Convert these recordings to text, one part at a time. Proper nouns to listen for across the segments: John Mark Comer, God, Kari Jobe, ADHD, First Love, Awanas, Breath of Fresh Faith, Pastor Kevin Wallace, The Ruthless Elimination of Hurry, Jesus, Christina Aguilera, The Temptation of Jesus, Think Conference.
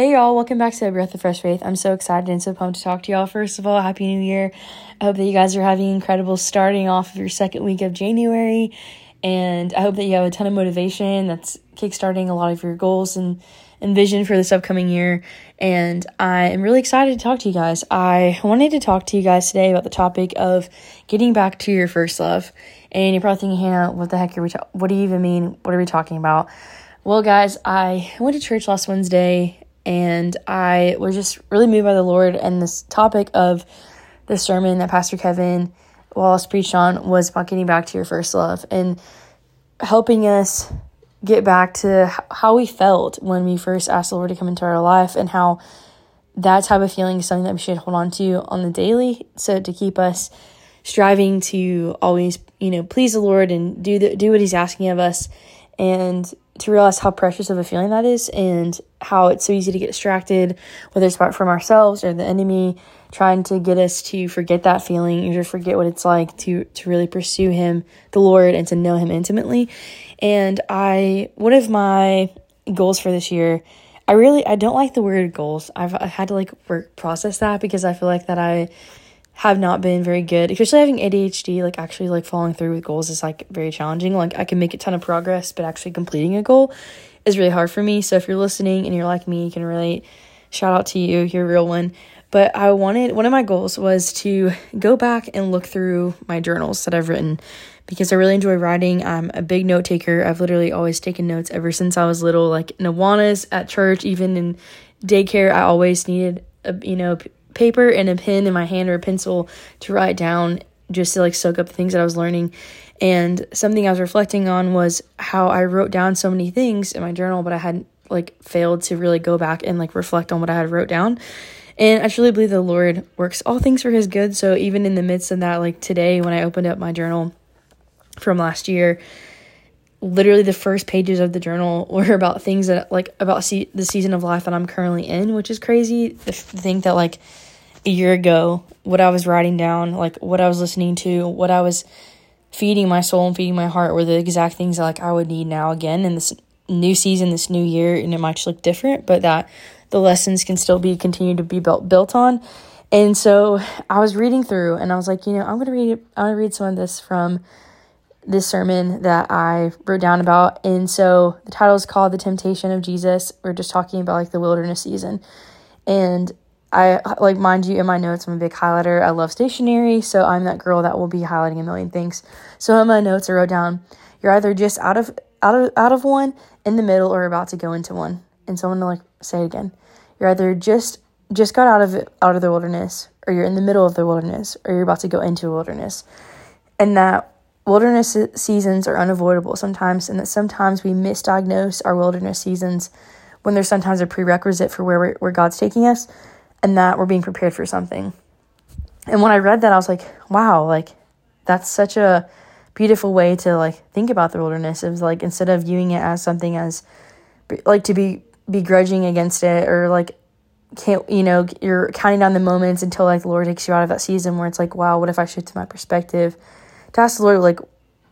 Hey y'all, welcome back to Breath of Fresh Faith. I'm so excited and so pumped to talk to y'all. First of all, Happy New Year. I hope that you guys are having incredible starting off of your second week of January. And I hope that you have a ton of motivation that's kickstarting a lot of your goals and vision for this upcoming year. And I am really excited to talk to you guys. I wanted to talk to you guys today about the topic of getting back to your first love. And you're probably thinking, Hannah, what the heck are we talking about? What do you even mean? What are we talking about? Well, guys, I went to church last Wednesday. And I was just really moved by the Lord, and this topic of the sermon that Pastor Kevin Wallace preached on was about getting back to your first love and helping us get back to how we felt when we first asked the Lord to come into our life, and how that type of feeling is something that we should hold on to on the daily, so to keep us striving to always, please the Lord and do what He's asking of us, and to realize how precious of a feeling that is and how it's so easy to get distracted, whether it's from ourselves or the enemy trying to get us to forget that feeling and just forget what it's like to really pursue him, the Lord, and to know him intimately. And one of my goals for this year, I don't like the word goals. I had to process that, because I feel like that I have not been very good, especially having ADHD, actually following through with goals is very challenging. I can make a ton of progress, but actually completing a goal is really hard for me. So if you're listening and you're like me, you can relate. Shout out to you, you're a real one. But one of my goals was to go back and look through my journals that I've written, because I really enjoy writing. I'm a big note taker. I've literally always taken notes ever since I was little, in Awanas, at church, even in daycare. I always needed paper and a pen in my hand, or a pencil, to write down, just to soak up the things that I was learning. And something I was reflecting on was how I wrote down so many things in my journal, but I had failed to really go back and reflect on what I had wrote down. And I truly believe the Lord works all things for his good. So even in the midst of that, today when I opened up my journal from last year, literally the first pages of the journal were about things that the season of life that I'm currently in, which is crazy to think that a year ago, what I was writing down, what I was listening to, what I was feeding my soul and feeding my heart, were the exact things that I would need now again in this new season, this new year. And it might just look different, but that the lessons can still be continued to be built on. And so I was reading through, and I was like, I'm gonna read some of this from this sermon that I wrote down about. And so the title is called The Temptation of Jesus. We're just talking about the wilderness season. And I, mind you, in my notes, I'm a big highlighter. I love stationery, so I'm that girl that will be highlighting a million things. So in my notes, I wrote down, you're either just out of one, in the middle, or about to go into one. And so I'm gonna say it again. You're either just got out of the wilderness, or you're in the middle of the wilderness, or you're about to go into a wilderness. And that wilderness seasons are unavoidable sometimes, and that sometimes we misdiagnose our wilderness seasons, when they're sometimes a prerequisite for where God's taking us, and that we're being prepared for something. And when I read that, I was like, wow, that's such a beautiful way to think about the wilderness. It was instead of viewing it as something as to be begrudging against it, or you're counting down the moments until the Lord takes you out of that season, where it's wow, what if I shift to my perspective to ask the Lord,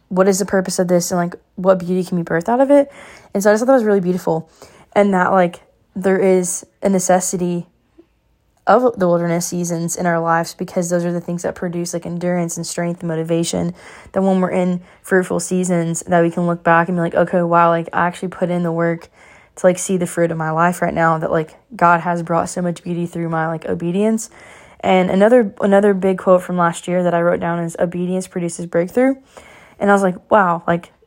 what is the purpose of this, and what beauty can be birthed out of it. And so I just thought that was really beautiful, and that there is a necessity of the wilderness seasons in our lives, because those are the things that produce endurance and strength and motivation, that when we're in fruitful seasons, that we can look back and be okay, wow, I actually put in the work to see the fruit of my life right now, that God has brought so much beauty through my obedience. And another big quote from last year that I wrote down is, obedience produces breakthrough. And I was wow,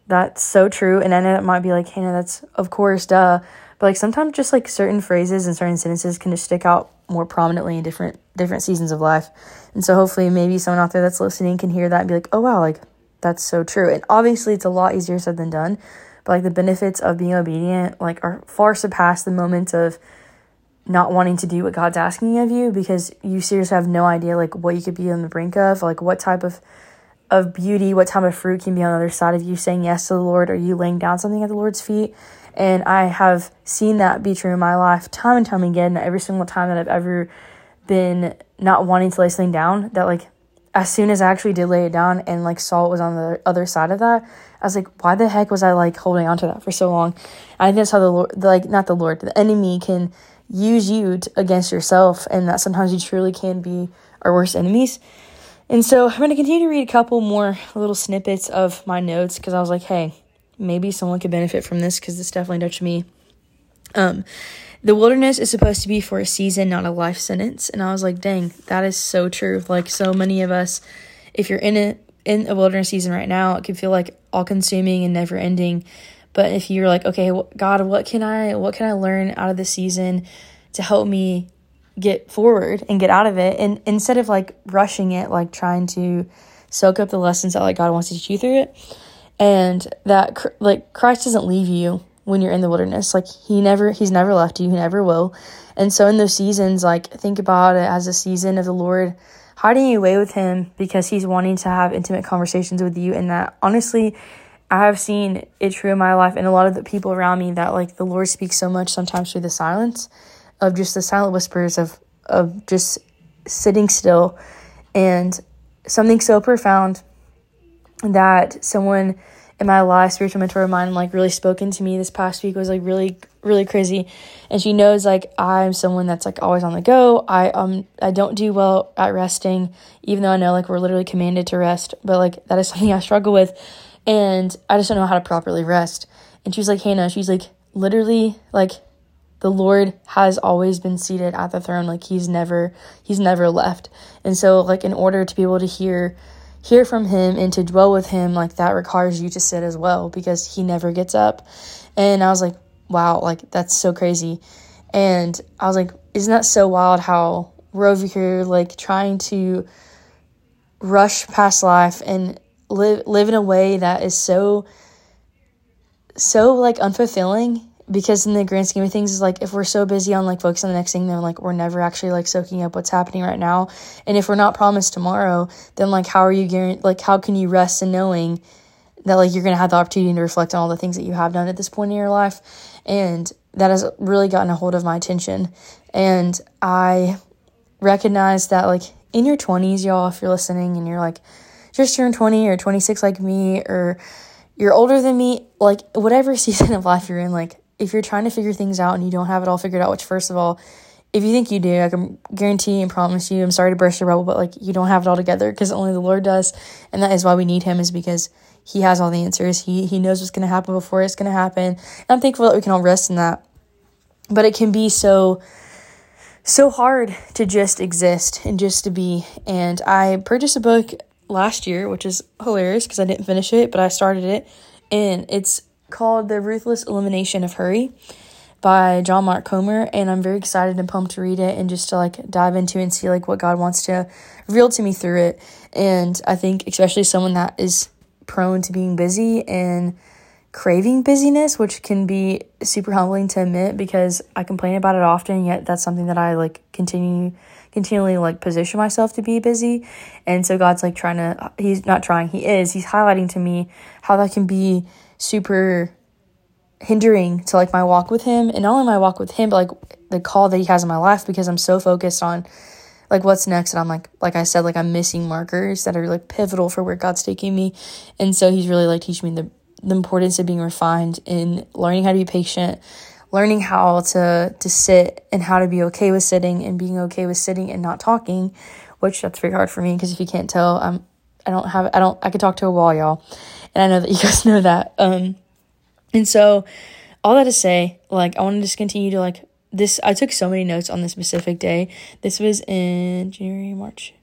that's so true. And I know it might be Hannah, that's of course, duh. But sometimes just certain phrases and certain sentences can just stick out more prominently in different seasons of life. And so hopefully maybe someone out there that's listening can hear that and be oh wow, that's so true. And obviously it's a lot easier said than done. But the benefits of being obedient are far surpassed the moments of not wanting to do what God's asking of you, because you seriously have no idea what you could be on the brink of, what type of beauty, what type of fruit can be on the other side of you saying yes to the Lord, or you laying down something at the Lord's feet. And I have seen that be true in my life time and time again, every single time that I've ever been not wanting to lay something down, that as soon as I actually did lay it down and saw what was on the other side of that, I was why the heck was I holding on to that for so long? And I think that's how the Lord, the enemy can use you against yourself, and that sometimes you truly can be our worst enemies. And so I'm going to continue to read a couple more little snippets of my notes, because I was like, hey, maybe someone could benefit from this, because this definitely touched me. The wilderness is supposed to be for a season, not a life sentence. And I was like, dang, that is so true. Like, so many of us, if you're in a wilderness season right now, it can feel like all-consuming and never-ending. But if you're like, okay, God, what can I learn out of this season to help me get forward and get out of it? And instead of like rushing it, like trying to soak up the lessons that like God wants to teach you through it, and that like Christ doesn't leave you when you're in the wilderness. Like he's never left you. He never will. And so in those seasons, like think about it as a season of the Lord hiding you away with him, because he's wanting to have intimate conversations with you. And that honestly, I have seen it true in my life and a lot of the people around me, that like the Lord speaks so much sometimes through the silence of just the silent whispers of just sitting still, and something so profound that someone in my life, spiritual mentor of mine, like really spoken to me this past week. It was like really, really crazy. And she knows like I'm someone that's like always on the go. I don't do well at resting, even though I know like we're literally commanded to rest, but like that is something I struggle with. And I just don't know how to properly rest. And she was like, Hannah, she's like, literally, like, the Lord has always been seated at the throne. Like, he's never left. And so, like, in order to be able to hear from him and to dwell with him, like, that requires you to sit as well, because he never gets up. And I was like, wow, like, that's so crazy. And I was like, isn't that so wild how we're over here, like, trying to rush past life and live in a way that is so like unfulfilling, because in the grand scheme of things is like, if we're so busy on like focusing on the next thing, then like we're never actually like soaking up what's happening right now. And if we're not promised tomorrow, then like how can you rest in knowing that like you're gonna have the opportunity to reflect on all the things that you have done at this point in your life? And that has really gotten a hold of my attention. And I recognize that like in your 20s, y'all, if you're listening and you're like just turned 20 or 26 like me, or you're older than me, like whatever season of life you're in, like if you're trying to figure things out and you don't have it all figured out, which first of all, if you think you do, I can guarantee and promise you, I'm sorry to burst your bubble, but like you don't have it all together, because only the Lord does. And that is why we need him, is because he has all the answers. He knows what's going to happen before it's going to happen. And I'm thankful that we can all rest in that. But it can be so hard to just exist and just to be. And I purchased a book last year, which is hilarious because I didn't finish it, but I started it, and it's called The Ruthless Elimination of Hurry by John Mark Comer, and I'm very excited and pumped to read it and just to like dive into and see like what God wants to reveal to me through it. And I think especially someone that is prone to being busy and craving busyness, which can be super humbling to admit because I complain about it often, yet that's something that I like continually like position myself to be busy. And so God's like he's highlighting to me how that can be super hindering to like my walk with him, and not only my walk with him, but like the call that he has in my life, because I'm so focused on like what's next. And I'm like I said, like I'm missing markers that are like pivotal for where God's taking me. And so he's really like teaching me the importance of being refined in learning how to be patient, learning how to sit, and how to be okay with sitting, and being okay with sitting and not talking, which that's very hard for me, because if you can't tell, I could talk to a wall, y'all. And I know that you guys know that. And so all that to say, like, I want to just continue to like this. I took so many notes on this specific day. This was in March.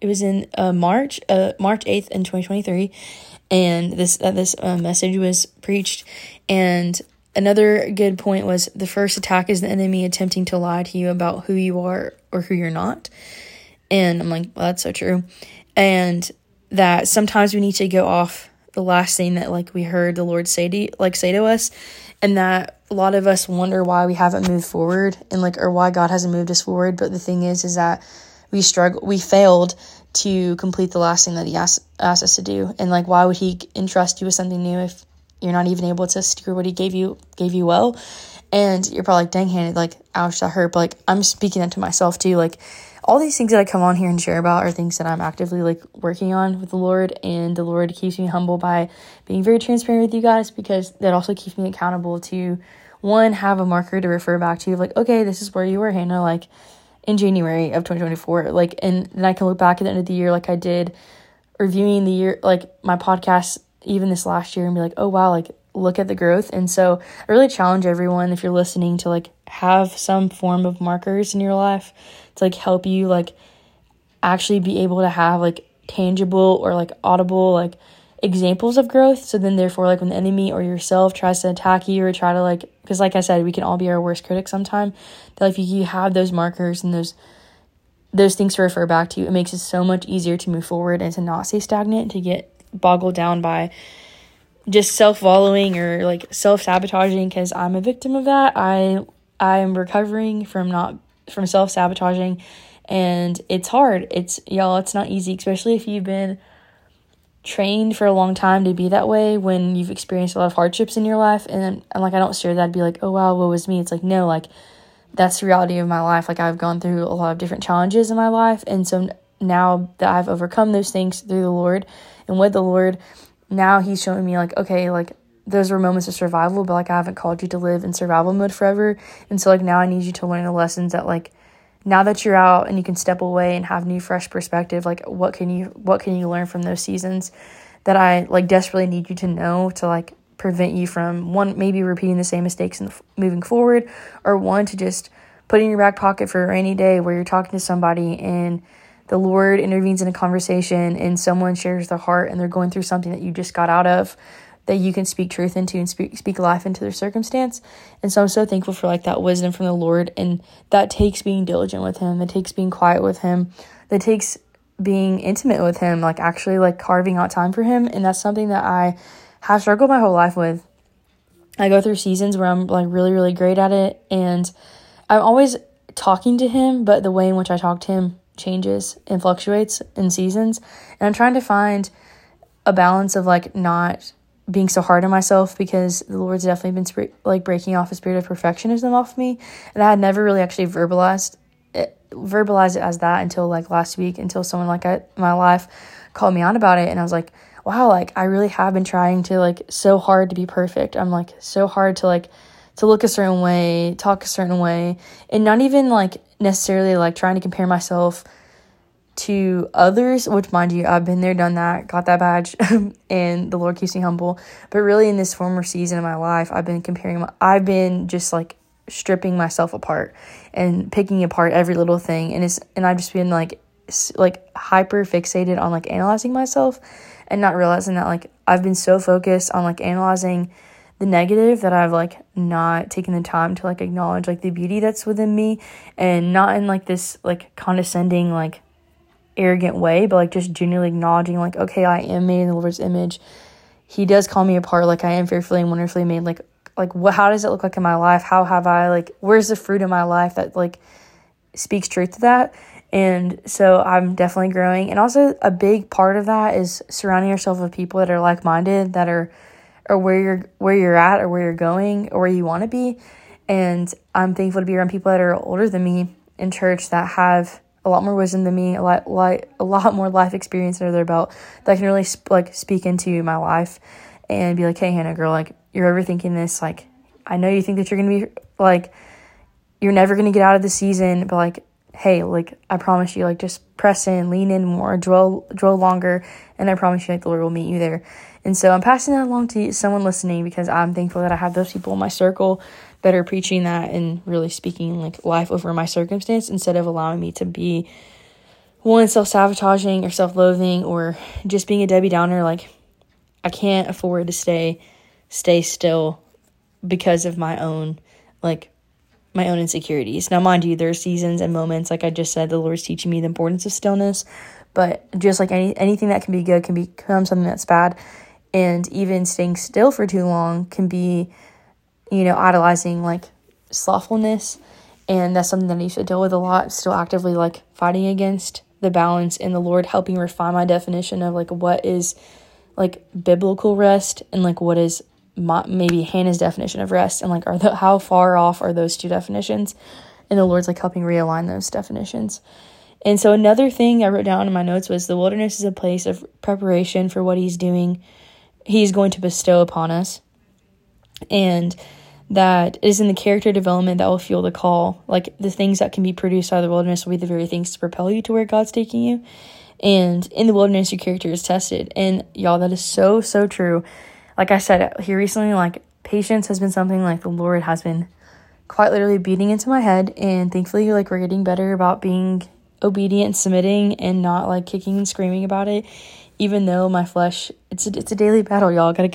It was in March 8th in 2023. And this message was preached. And another good point was, the first attack is the enemy attempting to lie to you about who you are or who you're not. And I'm like, well, that's so true. And that sometimes we need to go off the last thing that like we heard the Lord say to us. And that a lot of us wonder why we haven't moved forward, and like, or why God hasn't moved us forward. But the thing is that we failed to complete the last thing that he asked us to do. And like, why would he entrust you with something new if you're not even able to steward what he gave you well? And you're probably like, dang, Hannah, like, ouch, that hurt. But like, I'm speaking that to myself too. Like, all these things that I come on here and share about are things that I'm actively like working on with the Lord. And the Lord keeps me humble by being very transparent with you guys, because that also keeps me accountable to one, have a marker to refer back to, like, okay, this is where you were, Hannah, like in January of 2024, like, and then I can look back at the end of the year, like I did reviewing the year, like my podcast, even this last year, and be like, oh wow, like look at the growth. And so I really challenge everyone, if you're listening, to like have some form of markers in your life to like help you like actually be able to have like tangible or like audible like examples of growth. So then therefore, like when the enemy or yourself tries to attack you or try to like, because like I said, we can all be our worst critics sometime, that if you have those markers and those things to refer back to, it makes it so much easier to move forward and to not stay stagnant, to get boggled down by just self-wallowing or like self-sabotaging, because I'm a victim of that. I am recovering from self-sabotaging, and it's hard. It's not easy, especially if you've been trained for a long time to be that way, when you've experienced a lot of hardships in your life. And like, I don't share that, I'd be like, oh wow, woe is me. It's like, no, like that's the reality of my life. Like I've gone through a lot of different challenges in my life, and so now that I've overcome those things through the Lord and with the Lord, now he's showing me like, okay, like those were moments of survival, but like I haven't called you to live in survival mode forever. And so like now I need you to learn the lessons that like, now that you're out and you can step away and have new fresh perspective, like what can you learn from those seasons that I like desperately need you to know, to like prevent you from one, maybe repeating the same mistakes and moving forward, or one, to just put in your back pocket for a rainy day where you're talking to somebody and the Lord intervenes in a conversation and someone shares their heart and they're going through something that you just got out of, that you can speak truth into and speak life into their circumstance. And so I'm so thankful for like that wisdom from the Lord. And that takes being diligent with him. That takes being quiet with him. That takes being intimate with him, like actually like carving out time for him. And that's something that I have struggled my whole life with. I go through seasons where I'm like really, really great at it, and I'm always talking to him, but the way in which I talk to him changes and fluctuates in seasons. And I'm trying to find a balance of like not being so hard on myself, because the Lord's definitely been breaking off a spirit of perfectionism off me, and I had never really actually verbalized it as that until like last week, until someone like my life called me on about it. And I was like, wow, like I really have been trying to like so hard to be perfect. I'm like so hard to like to look a certain way, talk a certain way, and not even like necessarily like trying to compare myself to others, which mind you, I've been there, done that, got that badge, and the Lord keeps me humble. But really in this former season of my life, I've been just like stripping myself apart and picking apart every little thing, and I've just been like hyper fixated on like analyzing myself, and not realizing that like I've been so focused on like analyzing the negative that I've like not taken the time to like acknowledge like the beauty that's within me, and not in like this like condescending like arrogant way, but like just genuinely acknowledging like, okay, I am made in the Lord's image. He does call me apart. Like I am fearfully and wonderfully made. Like what? How does it look like in my life? How have I like? Where's the fruit in my life that like speaks truth to that? And so I'm definitely growing. And also a big part of that is surrounding yourself with people that are like minded, that are, or where you're at, or where you're going, or where you want to be. And I'm thankful to be around people that are older than me in church, that have a lot more wisdom than me, a lot more life experience under their belt, that I can really speak into my life and be like, hey Hannah girl, like you're overthinking this, like I know you think that you're gonna be like you're never gonna get out of the season, but like hey, like I promise you, like just press in, lean in more, dwell longer, and I promise you like the Lord will meet you there. And so I'm passing that along to someone listening, because I'm thankful that I have those people in my circle that are preaching that and really speaking like life over my circumstance, instead of allowing me to be one, self-sabotaging or self-loathing, or just being a Debbie Downer. Like I can't afford to stay still because of my own insecurities. Now, mind you, there are seasons and moments, like I just said, the Lord's teaching me the importance of stillness, but just like anything that can be good can become something that's bad. And even staying still for too long can be, you know, idolizing like slothfulness. And that's something that I used to deal with a lot, still actively like fighting against the balance, and the Lord helping refine my definition of like what is like biblical rest, and like what is maybe Hannah's definition of rest, and like how far off are those two definitions. And the Lord's like helping realign those definitions. And so another thing I wrote down in my notes was, the wilderness is a place of preparation for what he's going to bestow upon us. And that is in the character development that will fuel the call. Like, the things that can be produced out of the wilderness will be the very things to propel you to where God's taking you. And in the wilderness, your character is tested. And y'all, that is so, so true. Like I said here recently, like, patience has been something, like, the Lord has been quite literally beating into my head. And thankfully, like, we're getting better about being obedient and submitting and not, like, kicking and screaming about it. Even though my flesh, it's a daily battle, y'all. Gotta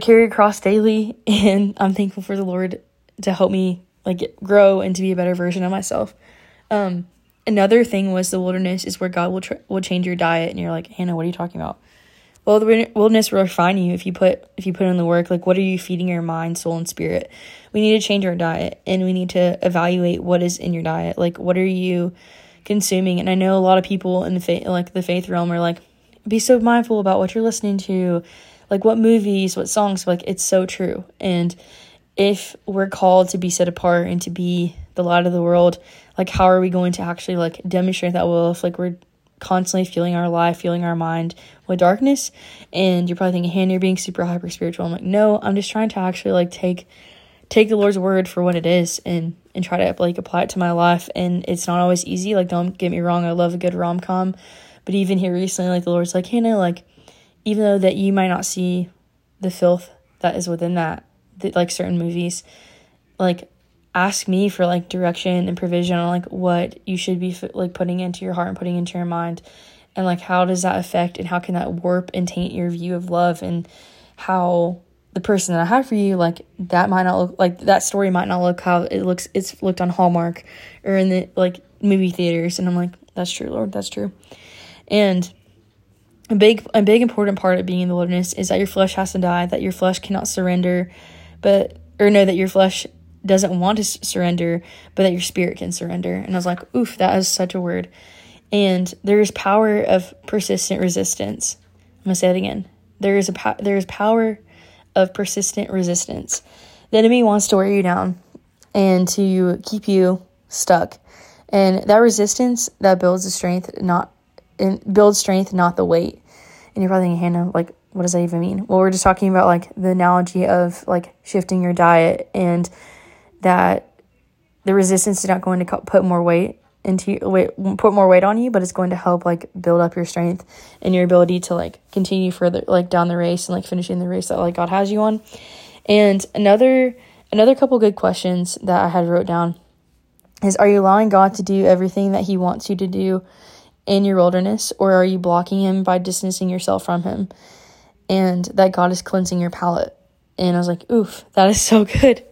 carry a cross daily, and I'm thankful for the Lord to help me, like, grow and to be a better version of myself. Another thing was the wilderness is where God will change your diet, and you're like, Hannah, what are you talking about? Well, the wilderness will refine you if you put in the work. Like, what are you feeding your mind, soul, and spirit? We need to change our diet, and we need to evaluate what is in your diet. Like, what are you consuming? And I know a lot of people in the faith realm are like, be so mindful about what you're listening to, like, what movies, what songs. Like, it's so true. And if we're called to be set apart and to be the light of the world, like, how are we going to actually, like, demonstrate that will if, like, we're constantly filling our life, filling our mind with darkness? And you're probably thinking, Hannah, you're being super hyper spiritual. I'm like, no, I'm just trying to actually, like, take the Lord's word for what it is and try to, like, apply it to my life. And it's not always easy. Like, don't get me wrong, I love a good rom-com, but even here recently, like, the Lord's like, Hannah, like, even though that you might not see the filth that is within that, like, certain movies, like, ask me for, like, direction and provision on, like, what you should be, like, putting into your heart and putting into your mind, and, like, how does that affect and how can that warp and taint your view of love, and how the person that I have for you, like, that might not look like, that story might not look how it's looked on Hallmark or in the, like, movie theaters. And I'm like, that's true, Lord, that's true. And a big important part of being in the wilderness is that your flesh has to die, that your flesh cannot surrender, that your flesh doesn't want to surrender, but that your spirit can surrender. And I was like, oof, that is such a word. And there is power of persistent resistance. I'm going to say it again. There is power of persistent resistance. The enemy wants to wear you down and to keep you stuck. And that resistance, that builds the strength, not the weight. And you're probably thinking, Hannah, like, what does that even mean? Well, we're just talking about, like, the analogy of, like, shifting your diet, and that the resistance is not going to put more weight on you, but it's going to help, like, build up your strength and your ability to, like, continue further, like, down the race and, like, finishing the race that, like, God has you on. And another couple good questions that I had wrote down is, are you allowing God to do everything that he wants you to do in your wilderness, or are you blocking him by distancing yourself from him? And that God is cleansing your palate. And I was like, oof, that is so good.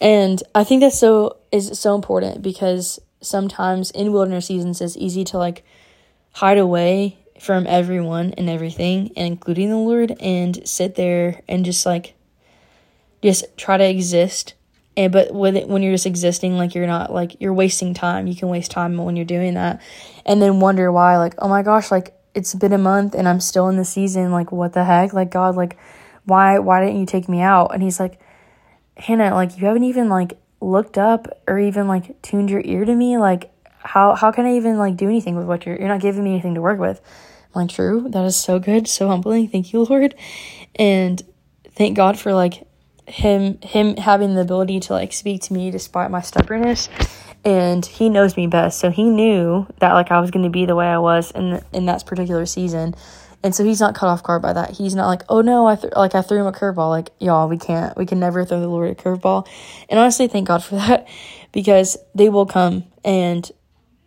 And I think that's so important, because sometimes in wilderness seasons, it's easy to, like, hide away from everyone and everything, and including the Lord, and sit there and just, like, just try to exist. And but when you're just existing, like, you're not, like, you're wasting time. You can waste time when you're doing that, and then wonder why, like, oh my gosh, like, it's been a month and I'm still in the season. Like, what the heck? Like, God, like, why didn't you take me out? And he's like, Hannah, like, you haven't even, like, looked up or even, like, tuned your ear to me. Like, how can I even, like, do anything with what you're not giving me anything to work with? I'm like, true. That is so good. So humbling. Thank you, Lord. And thank God for, like, him having the ability to, like, speak to me despite my stubbornness. And he knows me best, so he knew that, like, I was going to be the way I was in that particular season. And so he's not cut off guard by that. He's not like, oh no, I threw him a curveball. Like, y'all, we can never throw the Lord a curveball. And honestly, thank God for that, because they will come, and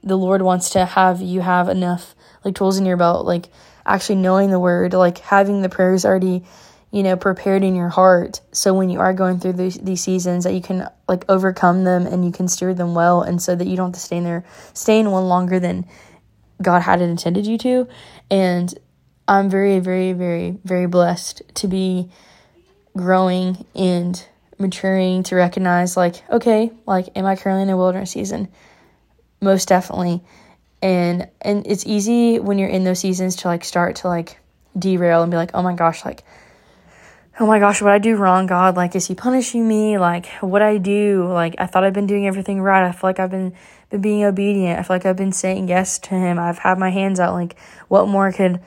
the Lord wants to have you have enough, like, tools in your belt, like, actually knowing the word, like, having the prayers already, you know, prepared in your heart, so when you are going through these seasons, that you can, like, overcome them and you can steer them well, and so that you don't have to stay in one longer than God had intended you to. And I'm very, very, very, very blessed to be growing and maturing to recognize, like, okay, like, am I currently in a wilderness season? Most definitely. And it's easy when you're in those seasons to, like, start to, like, derail and be like, oh my gosh, what I do wrong, God? Like, is he punishing me? Like, what I do? Like, I thought I've been doing everything right. I feel like I've been being obedient. I feel like I've been saying yes to him. I've had my hands out. Like, what more could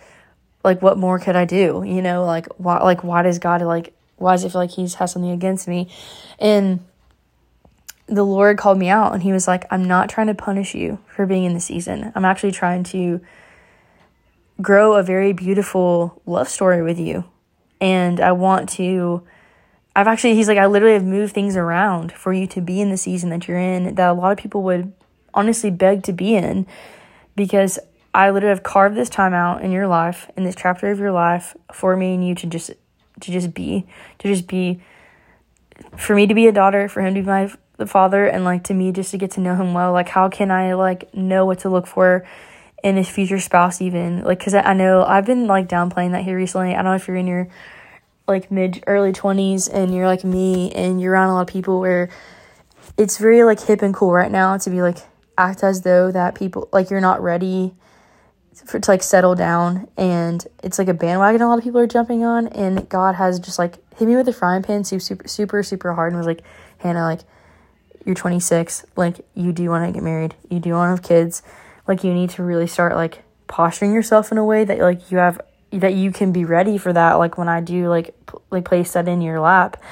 I do? You know, like, why does God, like, why does it feel like he has something against me? And the Lord called me out, and he was like, I'm not trying to punish you for being in the season. I'm actually trying to grow a very beautiful love story with you. And I want to, I've actually, he's like, I literally have moved things around for you to be in the season that you're in, that a lot of people would honestly beg to be in, because I literally have carved this time out in your life, in this chapter of your life, for me and you to just be, for me to be a daughter, for him to be the father, and like to me just to get to know him well. Like, how can I like know what to look for in his future spouse, even? Like, because I know I've been like downplaying that here recently. I don't know if you're in your like mid early 20s and you're like me and you're around a lot of people where it's very like hip and cool right now to be like act as though that people like you're not ready for to like settle down, and it's like a bandwagon a lot of people are jumping on. And God has just like hit me with a frying pan super hard and was like, Hannah, like you're 26, like you do want to get married, you do want to have kids, like you need to really start like posturing yourself in a way that like you have, that you can be ready for that, like when I do like place that in your lap.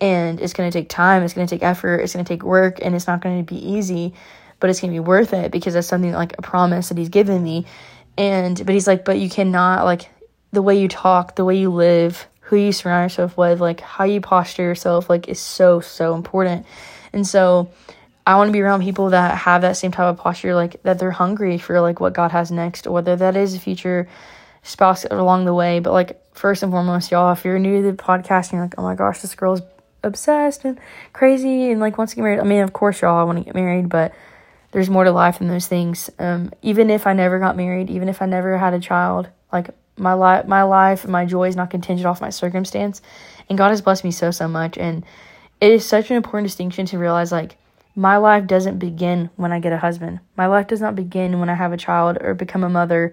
And it's going to take time, it's going to take effort, it's going to take work, and it's not going to be easy, but it's going to be worth it, because that's something like a promise that he's given me. And but he's like, but you cannot, like the way you talk, the way you live, who you surround yourself with, like how you posture yourself, like is so important. And so I want to be around people that have that same type of posture, like that they're hungry for like what God has next, or whether that is a future spouse along the way. But like first and foremost, y'all, if you're new to the podcast and you're like, oh my gosh, this girl's obsessed and crazy and like wants to get married, I mean, of course, y'all, I want to get married, but there's more to life than those things. Even if I never got married, even if I never had a child, like my life, my joy is not contingent off my circumstance. And God has blessed me so much. And it is such an important distinction to realize, like, my life doesn't begin when I get a husband. My life does not begin when I have a child or become a mother.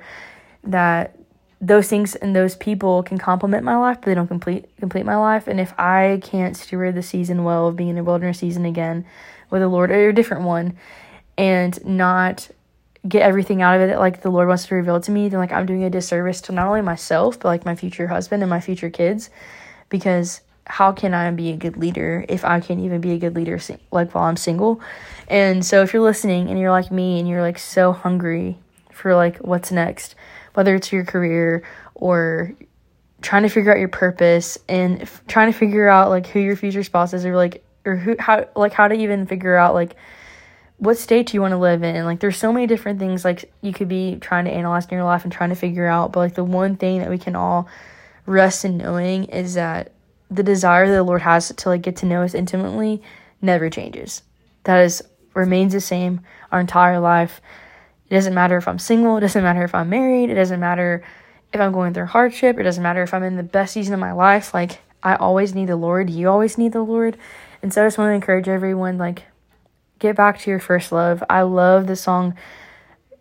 That those things and those people can complement my life, but they don't complete my life. And if I can't steward the season well of being in a wilderness season again with the Lord, or a different one, and not get everything out of it that like the Lord wants to reveal to me, then like I'm doing a disservice to not only myself, but like my future husband and my future kids. Because how can I be a good leader if I can't even be a good leader like while I'm single? And so if you're listening and you're like me and you're like so hungry for like what's next, whether it's your career or trying to figure out your purpose and trying to figure out like who your future spouse is, or like, or who, how, like how to even figure out like what state do you want to live in? Like there's so many different things like you could be trying to analyze in your life and trying to figure out. But like the one thing that we can all rest in knowing is that the desire that the Lord has to like get to know us intimately never changes. That is remains the same our entire life. It doesn't matter if I'm single, it doesn't matter if I'm married, it doesn't matter if I'm going through hardship, it doesn't matter if I'm in the best season of my life. Like I always need the Lord, you always need the Lord. And so I just want to encourage everyone, like get back to your first love. I love the song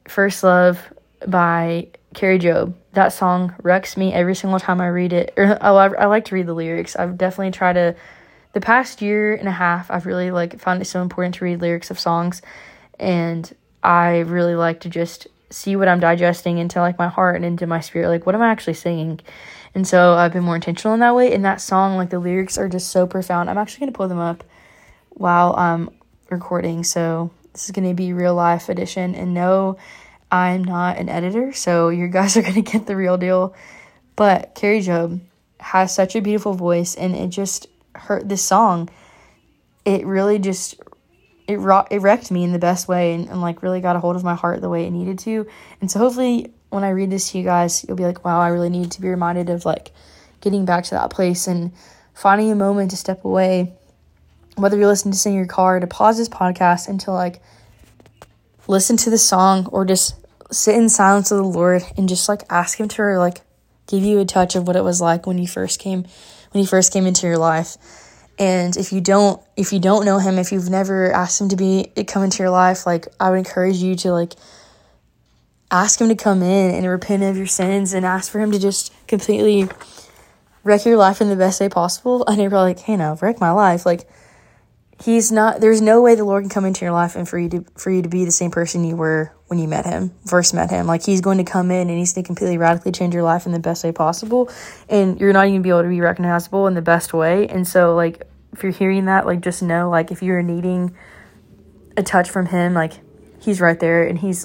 First Love by Kari Jobe. That song wrecks me every single time I read it. I like to read the lyrics. I've definitely tried to, the past year and a half, I've really like found it so important to read lyrics of songs. And I really like to just see what I'm digesting into like my heart and into my spirit. Like, what am I actually singing? And so I've been more intentional in that way. And that song, like the lyrics are just so profound. I'm actually going to pull them up while I'm recording. So this is going to be real life edition. And no, I'm not an editor, so you guys are going to get the real deal. But Kari Jobe has such a beautiful voice, and it just hurt this song. It really just, it wrecked me in the best way, and like really got a hold of my heart the way it needed to. And so hopefully when I read this to you guys, you'll be like, wow, I really need to be reminded of like getting back to that place and finding a moment to step away. Whether you're listening to this in your car, to pause this podcast and to like listen to the song, or just sit in silence with the Lord and just like ask him to like give you a touch of what it was like when you first came, into your life. And if you don't know him, if you've never asked him to come into your life, like I would encourage you to like ask him to come in and repent of your sins and ask for him to just completely wreck your life in the best way possible. And you're probably like, hey, no, wreck my life. Like there's no way the Lord can come into your life and for you to be the same person you were when when you met him, first met him. Like, he's going to come in and he's going to completely radically change your life in the best way possible, and you're not even be able to be recognizable in the best way. And so, like, if you're hearing that, like, just know, like, if you're needing a touch from him, like, he's right there, and he's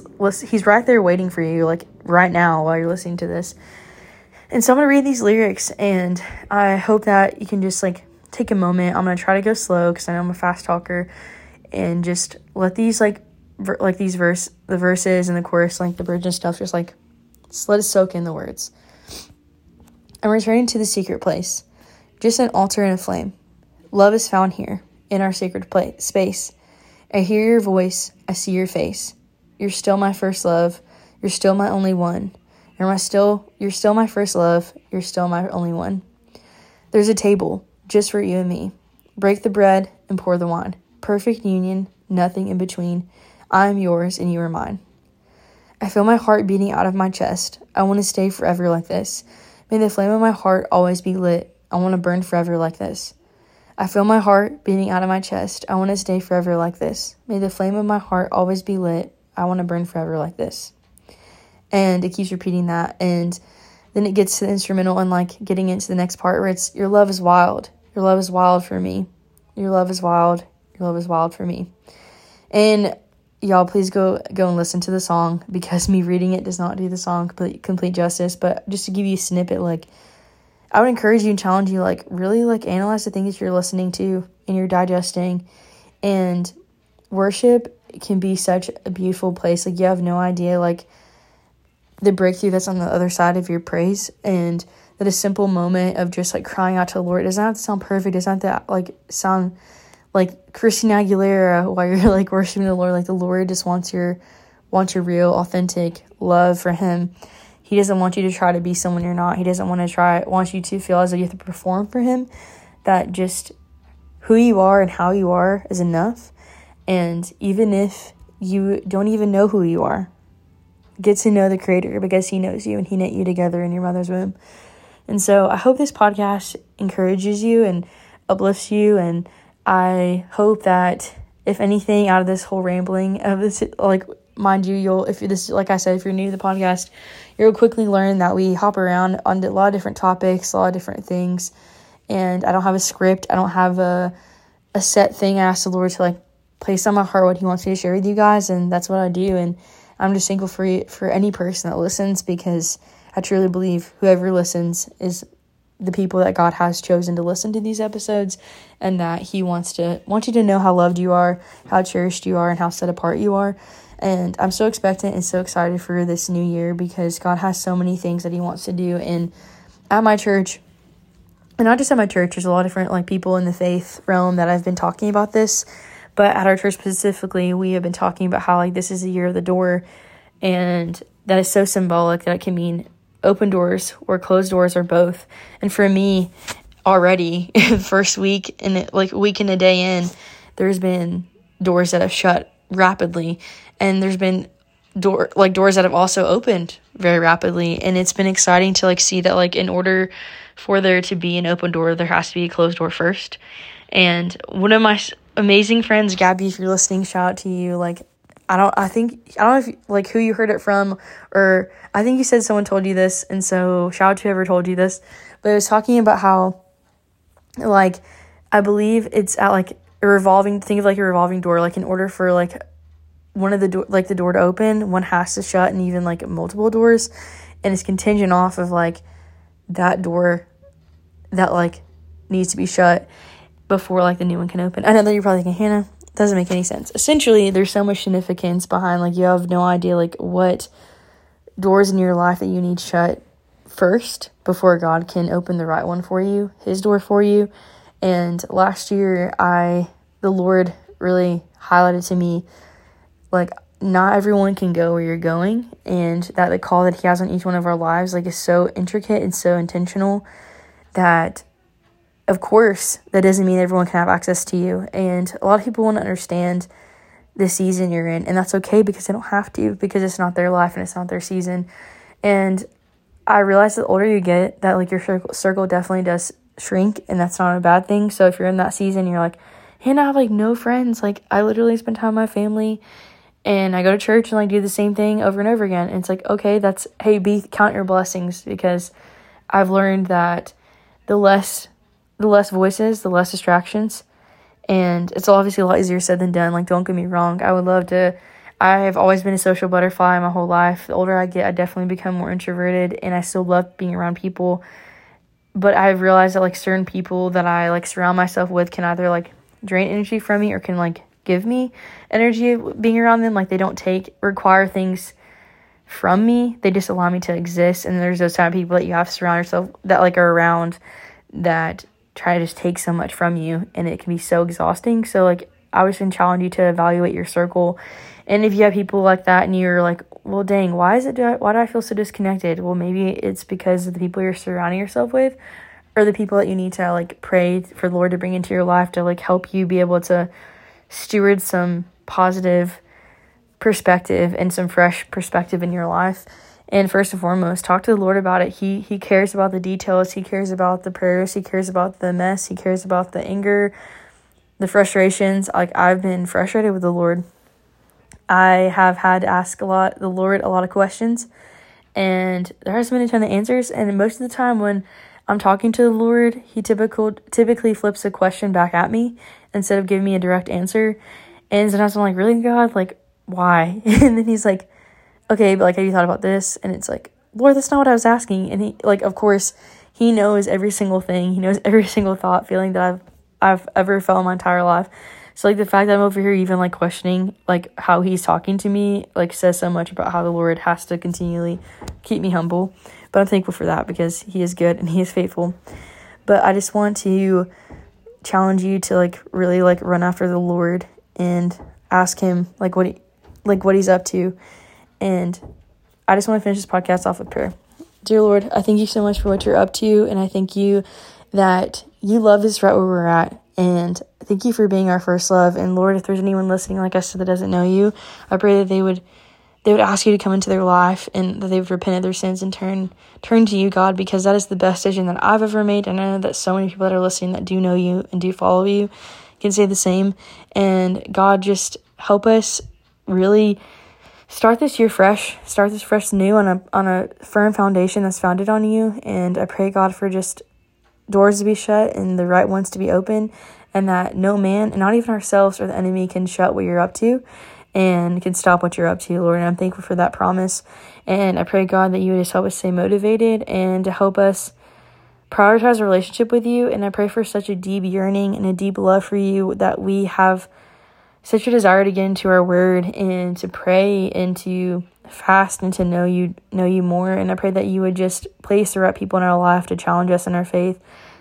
right there waiting for you, like, right now while you're listening to this. And so I'm going to read these lyrics, and I hope that you can just, like, take a moment. I'm going to try to go slow because I know I'm a fast talker, and just let these, like, the verses and the chorus, like, the bridge and stuff, just let it soak in the words. I'm returning to the secret place, just an altar and a flame. Love is found here, in our sacred space. I hear your voice, I see your face. You're still my first love, you're still my only one. You're still my first love, you're still my only one. There's a table, just for you and me. Break the bread and pour the wine. Perfect union, nothing in between. I am yours and you are mine. I feel my heart beating out of my chest. I want to stay forever like this. May the flame of my heart always be lit. I want to burn forever like this. I feel my heart beating out of my chest. I want to stay forever like this. May the flame of my heart always be lit. I want to burn forever like this. And it keeps repeating that, and then it gets to the instrumental and, like, getting into the next part where it's, your love is wild. Your love is wild for me. Your love is wild. Your love is wild for me. And y'all, please go and listen to the song, because me reading it does not do the song complete justice. But just to give you a snippet, like, I would encourage you and challenge you, like, really, like, analyze the things that you're listening to and you're digesting. And worship can be such a beautiful place. Like, you have no idea, like, the breakthrough that's on the other side of your praise, and that a simple moment of just, like, crying out to the Lord doesn't have to sound perfect. Doesn't have to, like, sound like Christina Aguilera while you're, like, worshiping the Lord. Like, the Lord just wants your real, authentic love for him. He doesn't want you to try to be someone you're not. He doesn't want you to feel as though you have to perform for him. That just who you are and how you are is enough. And even if you don't even know who you are, get to know the Creator, because he knows you and he knit you together in your mother's womb. And so I hope this podcast encourages you and uplifts you. And I hope that if anything out of this whole rambling of this, like, mind you, like I said, if you're new to the podcast, you'll quickly learn that we hop around on a lot of different topics, a lot of different things. And I don't have a script. I don't have a set thing. I ask the Lord to, like, place on my heart what he wants me to share with you guys. And that's what I do. And I'm just thankful for any person that listens, because I truly believe whoever listens is the people that God has chosen to listen to these episodes, and that he wants you to know how loved you are, how cherished you are, and how set apart you are. And I'm so expectant and so excited for this new year, because God has so many things that he wants to do. And at my church, and not just at my church, there's a lot of different, like, people in the faith realm that I've been talking about this. But at our church specifically, we have been talking about how, like, this is the year of the door, and that is so symbolic that it can mean open doors or closed doors or both. And for me, already, first week and, like, week and a day in, there's been doors that have shut rapidly, and there's been doors that have also opened very rapidly. And it's been exciting to, like, see that, like, in order for there to be an open door, there has to be a closed door first. And one of my amazing friends, Gabby, if you're listening, shout out to you. Like, I don't know if like who you heard it from, or I think you said someone told you this, and so shout out to whoever told you this. But it was talking about how, like, I believe it's at, like, a revolving door. Like, in order for, like, one of the the door to open, one has to shut, and even, like, multiple doors. And it's contingent off of, like, that door that, like, needs to be shut before, like, the new one can open. I know that you're probably thinking, Hannah, it doesn't make any sense. Essentially, there's so much significance behind, like, you have no idea, like, what doors in your life that you need shut first before God can open the right one for you, his door for you. And last year, the Lord really highlighted to me, like, not everyone can go where you're going, and that the call that he has on each one of our lives, like, is so intricate and so intentional that, of course, that doesn't mean everyone can have access to you. And a lot of people want to understand the season you're in, and that's okay, because they don't have to, because it's not their life and it's not their season. And I realize the older you get, that, like, your circle definitely does shrink, and that's not a bad thing. So if you're in that season, you're like, Hannah, I have, like, no friends. Like, I literally spend time with my family, And I go to church and like do the same thing over and over again. And it's like, okay, that's, hey, count your blessings, because I've learned that the less voices, the less distractions. And it's obviously a lot easier said than done. Like, don't get me wrong. I've always been a social butterfly my whole life. The older I get, I definitely become more introverted, and I still love being around people. But I've realized that like certain people that I like surround myself with can either like drain energy from me or can like give me energy being around them. Like, they don't require things from me. They just allow me to exist. And there's those kind of people that you have to surround yourself that like are around that try to just take so much from you, and it can be so exhausting. So like, I was going to challenge you to evaluate your circle. And if you have people like that and you're like, well, dang, why do I feel so disconnected? Well, maybe it's because of the people you're surrounding yourself with, or the people that you need to like pray for the Lord to bring into your life to like help you be able to steward some positive perspective and some fresh perspective in your life. And first and foremost, talk to the Lord about it. He cares about the details. He cares about the prayers. He cares about the mess. He cares about the anger, the frustrations. Like, I've been frustrated with the Lord. I have had to ask the Lord a lot of questions, and there hasn't been a ton of answers. And most of the time when I'm talking to the Lord, he typically flips a question back at me instead of giving me a direct answer. And sometimes I'm like, really, God? Like, why? And then he's like, okay, but like, have you thought about this? And it's like, Lord, that's not what I was asking. And he, like, of course, he knows every single thing. He knows every single thought, feeling that I've ever felt in my entire life. So like, the fact that I'm over here even like questioning like how he's talking to me like says so much about how the Lord has to continually keep me humble. But I'm thankful for that, because he is good and he is faithful. But I just want to challenge you to like really like run after the Lord and ask him like what he's up to. And I just want to finish this podcast off with prayer. Dear Lord, I thank you so much for what you're up to, and I thank you that you love us right where we're at. And thank you for being our first love. And Lord, if there's anyone listening, like I said, that doesn't know you, I pray that they would ask you to come into their life, and that they would repent of their sins and turn to you, God, because that is the best decision that I've ever made. And I know that so many people that are listening that do know you and do follow you can say the same. And God, just help us really start this year fresh, new on a firm foundation that's founded on you. And I pray, God, for just doors to be shut and the right ones to be open, and that no man, and not even ourselves or the enemy, can shut what you're up to and can stop what you're up to, Lord. And I'm thankful for that promise. And I pray, God, that you would just help us stay motivated and to help us prioritize a relationship with you. And I pray for such a deep yearning and a deep love for you, that we have such a desire to get into our word and to pray and to fast and to know you more. And I pray that you would just place the right people in our life to challenge us in our faith.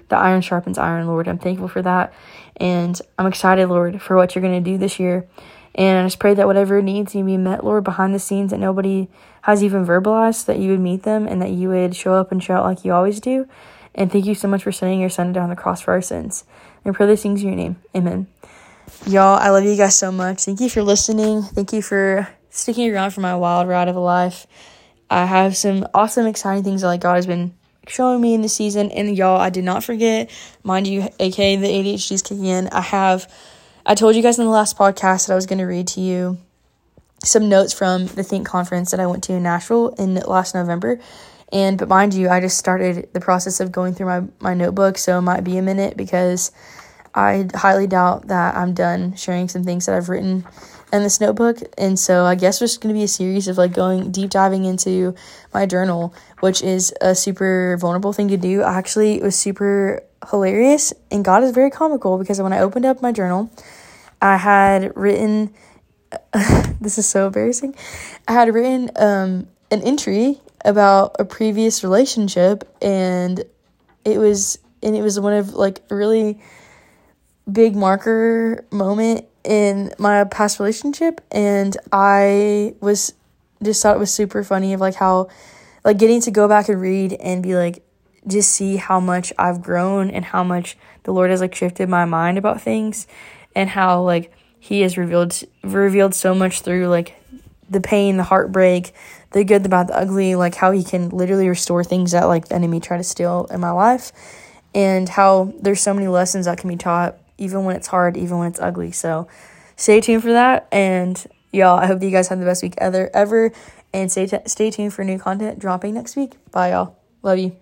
The iron sharpens iron, Lord. I'm thankful for that. And I'm excited, Lord, for what you're going to do this year. And I just pray that whatever needs need to be met, Lord, behind the scenes that nobody has even verbalized, that you would meet them and that you would show up and show out like you always do. And thank you so much for sending your son down the cross for our sins. And I pray these things in your name. Amen. Y'all, I love you guys so much. Thank you for listening. Thank you for sticking around for my wild ride of a life. I have some awesome, exciting things that like God has been showing me in this season. And y'all, I did not forget, mind you, aka the ADHD is kicking in. I told you guys in the last podcast that I was going to read to you some notes from the Think Conference that I went to in Nashville in last November. But mind you, I just started the process of going through my notebook, so it might be a minute, because I highly doubt that I'm done sharing some things that I've written in this notebook. And so I guess there's going to be a series of like going deep diving into my journal, which is a super vulnerable thing to do. Actually, it was super hilarious, and God is very comical, because when I opened up my journal, I had written this is so embarrassing. I had written an entry about a previous relationship, and it was one of like really big marker moment in my past relationship. And I was just thought it was super funny of like how like getting to go back and read and be like just see how much I've grown and how much the Lord has like shifted my mind about things, and how like he has revealed so much through like the pain, the heartbreak, the good, the bad, the ugly, like how he can literally restore things that like the enemy tried to steal in my life, and how there's so many lessons that can be taught even when it's hard, even when it's ugly. So stay tuned for that. And Y'all, I hope that you guys have the best week ever. And stay tuned for new content dropping next week. Bye, y'all. Love you.